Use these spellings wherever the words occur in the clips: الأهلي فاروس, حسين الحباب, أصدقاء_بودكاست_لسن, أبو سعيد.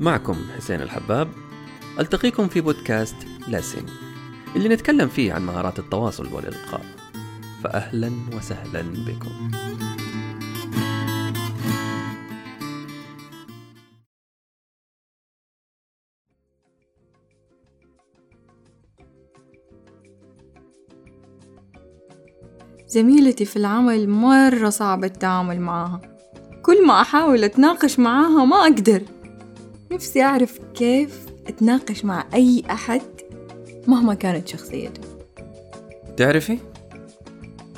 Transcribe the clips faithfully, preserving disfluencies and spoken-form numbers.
معكم حسين الحباب، ألتقيكم في بودكاست لسن اللي نتكلم فيه عن مهارات التواصل والإلقاء، فأهلا وسهلا بكم. زميلتي في العمل مرة صعب التعامل معاها، كل ما أحاول أتناقش معاها ما أقدر. نفسي أعرف كيف أتناقش مع أي أحد مهما كانت شخصيته. تعرفي؟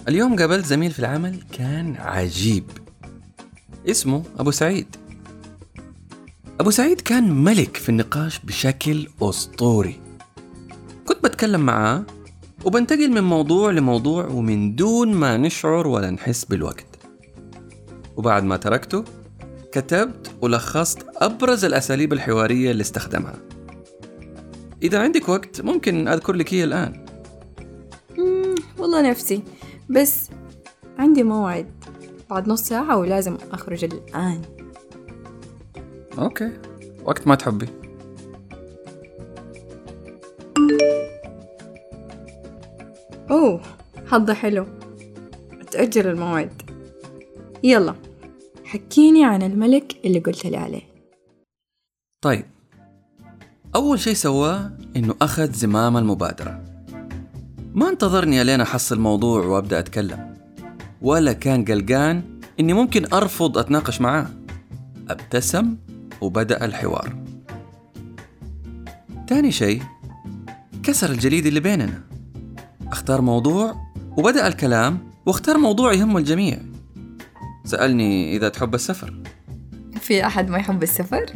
اليوم قابلت زميل في العمل كان عجيب، اسمه أبو سعيد. أبو سعيد كان ملك في النقاش بشكل أسطوري. كنت بتكلم معاه وبنتقل من موضوع لموضوع ومن دون ما نشعر ولا نحس بالوقت. وبعد ما تركته كتبت ولخصت أبرز الأساليب الحوارية اللي استخدمها. إذا عندك وقت ممكن أذكر لك هي الآن. مم والله نفسي، بس عندي موعد بعد نص ساعة ولازم أخرج الآن. أوكي، وقت ما تحبي. أوه، حظ حلو، تأجل الموعد. يلا حكيني عن الملك اللي قلت لي عليه. طيب، أول شيء سواه إنه أخذ زمام المبادرة. ما انتظرني لين أحصل موضوع وأبدأ أتكلم، ولا كان قلقان إني ممكن أرفض أتناقش معاه. ابتسم وبدأ الحوار. تاني شيء، كسر الجليد اللي بيننا، اختار موضوع وبدأ الكلام واختار موضوع يهم الجميع. سألني إذا تحب السفر. في أحد ما يحب السفر؟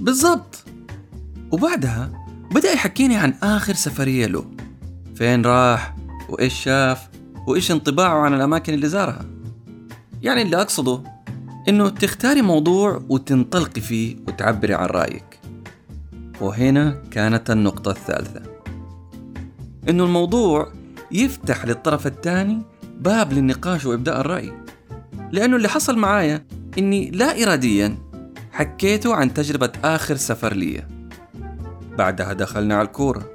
بالضبط. وبعدها بدأ يحكيني عن آخر سفرية له، فين راح وإيش شاف وإيش انطباعه عن الأماكن اللي زارها. يعني اللي أقصده إنه تختاري موضوع وتنطلقي فيه وتعبري عن رأيك. وهنا كانت النقطة الثالثة، إنه الموضوع يفتح للطرف الثاني باب للنقاش وإبداء الرأي. لأنه اللي حصل معايا إني لا إرادياً حكيته عن تجربة آخر سفر لي. بعدها دخلنا على الكورة،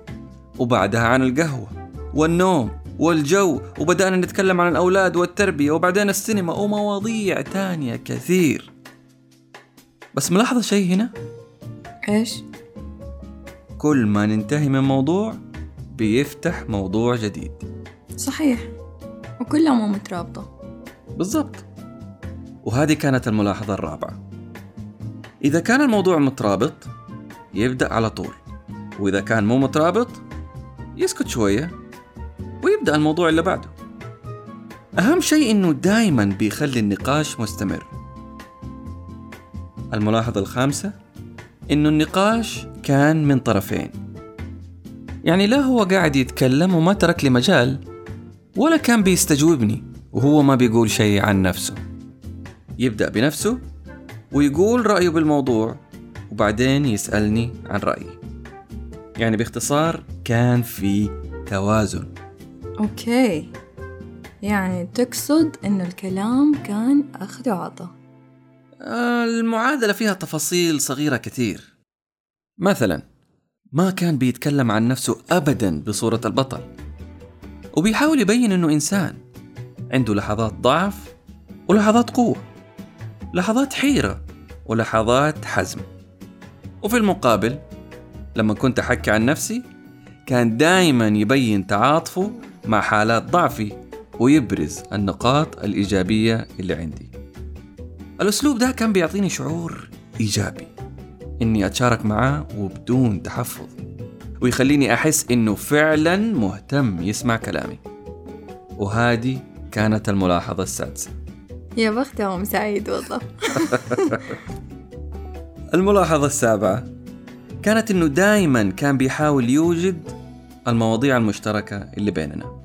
وبعدها عن القهوة والنوم والجو، وبدأنا نتكلم عن الأولاد والتربية، وبعدين السينما ومواضيع تانية كثير. بس ملاحظة شيء هنا؟ إيش؟ كل ما ننتهي من موضوع بيفتح موضوع جديد. صحيح، وكلها ما مترابطة. بالضبط. وهذه كانت الملاحظة الرابعة، إذا كان الموضوع مترابط يبدأ على طول، وإذا كان مو مترابط يسكت شوية ويبدأ الموضوع اللي بعده. أهم شيء إنه دايما بيخلي النقاش مستمر. الملاحظة الخامسة، إنه النقاش كان من طرفين. يعني لا هو قاعد يتكلم وما ترك لي مجال، ولا كان بيستجوبني وهو ما بيقول شيء عن نفسه. يبدأ بنفسه ويقول رأيه بالموضوع، وبعدين يسألني عن رأيي. يعني باختصار كان في توازن. أوكي، يعني تقصد إنه الكلام كان أخذ وعطى. المعادلة فيها تفاصيل صغيرة كتير. مثلا ما كان بيتكلم عن نفسه أبدا بصورة البطل، وبيحاول يبين إنه إنسان عنده لحظات ضعف ولحظات قوة، لحظات حيرة ولحظات حزم. وفي المقابل لما كنت أحكي عن نفسي كان دايما يبين تعاطفه مع حالات ضعفي ويبرز النقاط الإيجابية اللي عندي. الأسلوب ده كان بيعطيني شعور إيجابي إني أتشارك معاه وبدون تحفظ، ويخليني أحس إنه فعلا مهتم يسمع كلامي. وهذه كانت الملاحظة السادسة. يا بخت يا أم سعيد والله. الملاحظة السابعة كانت إنه دايماً كان بيحاول يوجد المواضيع المشتركة اللي بيننا.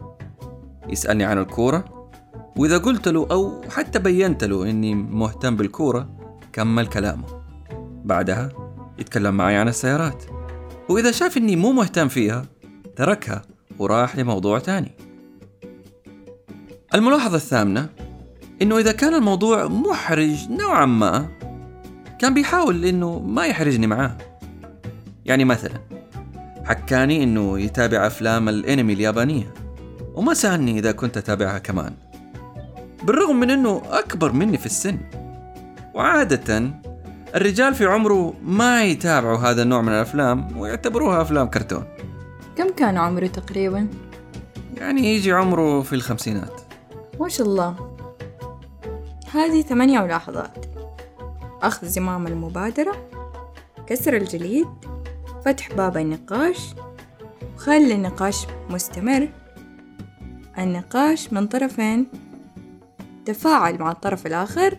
يسألني عن الكورة، وإذا قلت له أو حتى بيّنت له إني مهتم بالكورة كمل كلامه. بعدها يتكلم معي عن السيارات، وإذا شاف إني مو مهتم فيها تركها وراح لموضوع تاني. الملاحظة الثامنة، إنه إذا كان الموضوع محرج نوعاً ما كان بيحاول إنه ما يحرجني معاه. يعني مثلا حكاني إنه يتابع أفلام الأنمي اليابانية وما سألني إذا كنت أتابعها كمان، بالرغم من إنه أكبر مني في السن. وعادة الرجال في عمره ما يتابعوا هذا النوع من الأفلام ويعتبروها أفلام كرتون. كم كان عمره تقريبا؟ يعني يجي عمره في الخمسينات. ما شاء الله. هذه ثمانية ملاحظات: أخذ زمام المبادرة، كسر الجليد، فتح باب النقاش، وخلي النقاش مستمر، النقاش من طرفين، تفاعل مع الطرف الآخر،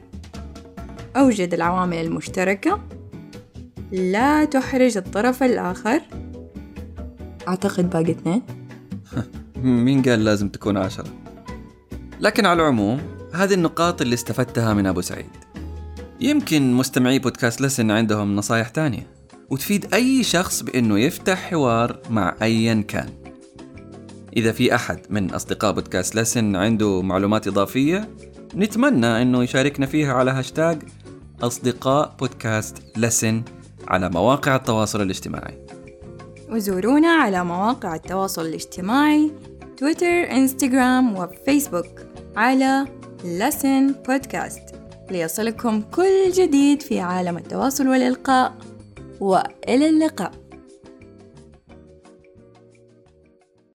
أوجد العوامل المشتركة، لا تحرج الطرف الآخر. أعتقد باقي اثنين. مين قال لازم تكون عشرة؟ لكن على العموم هذه النقاط اللي استفدتها من أبو سعيد. يمكن مستمعي بودكاست لسن عندهم نصايح تانية وتفيد أي شخص بأنه يفتح حوار مع أيا كان. إذا في أحد من أصدقاء بودكاست لسن عنده معلومات إضافية، نتمنى أنه يشاركنا فيها على هاشتاج أصدقاء بودكاست لسن على مواقع التواصل الاجتماعي. وزورونا على مواقع التواصل الاجتماعي تويتر، إنستغرام، وفيسبوك على لسن بودكاست ليصلكم كل جديد في عالم التواصل والإلقاء. وإلى اللقاء.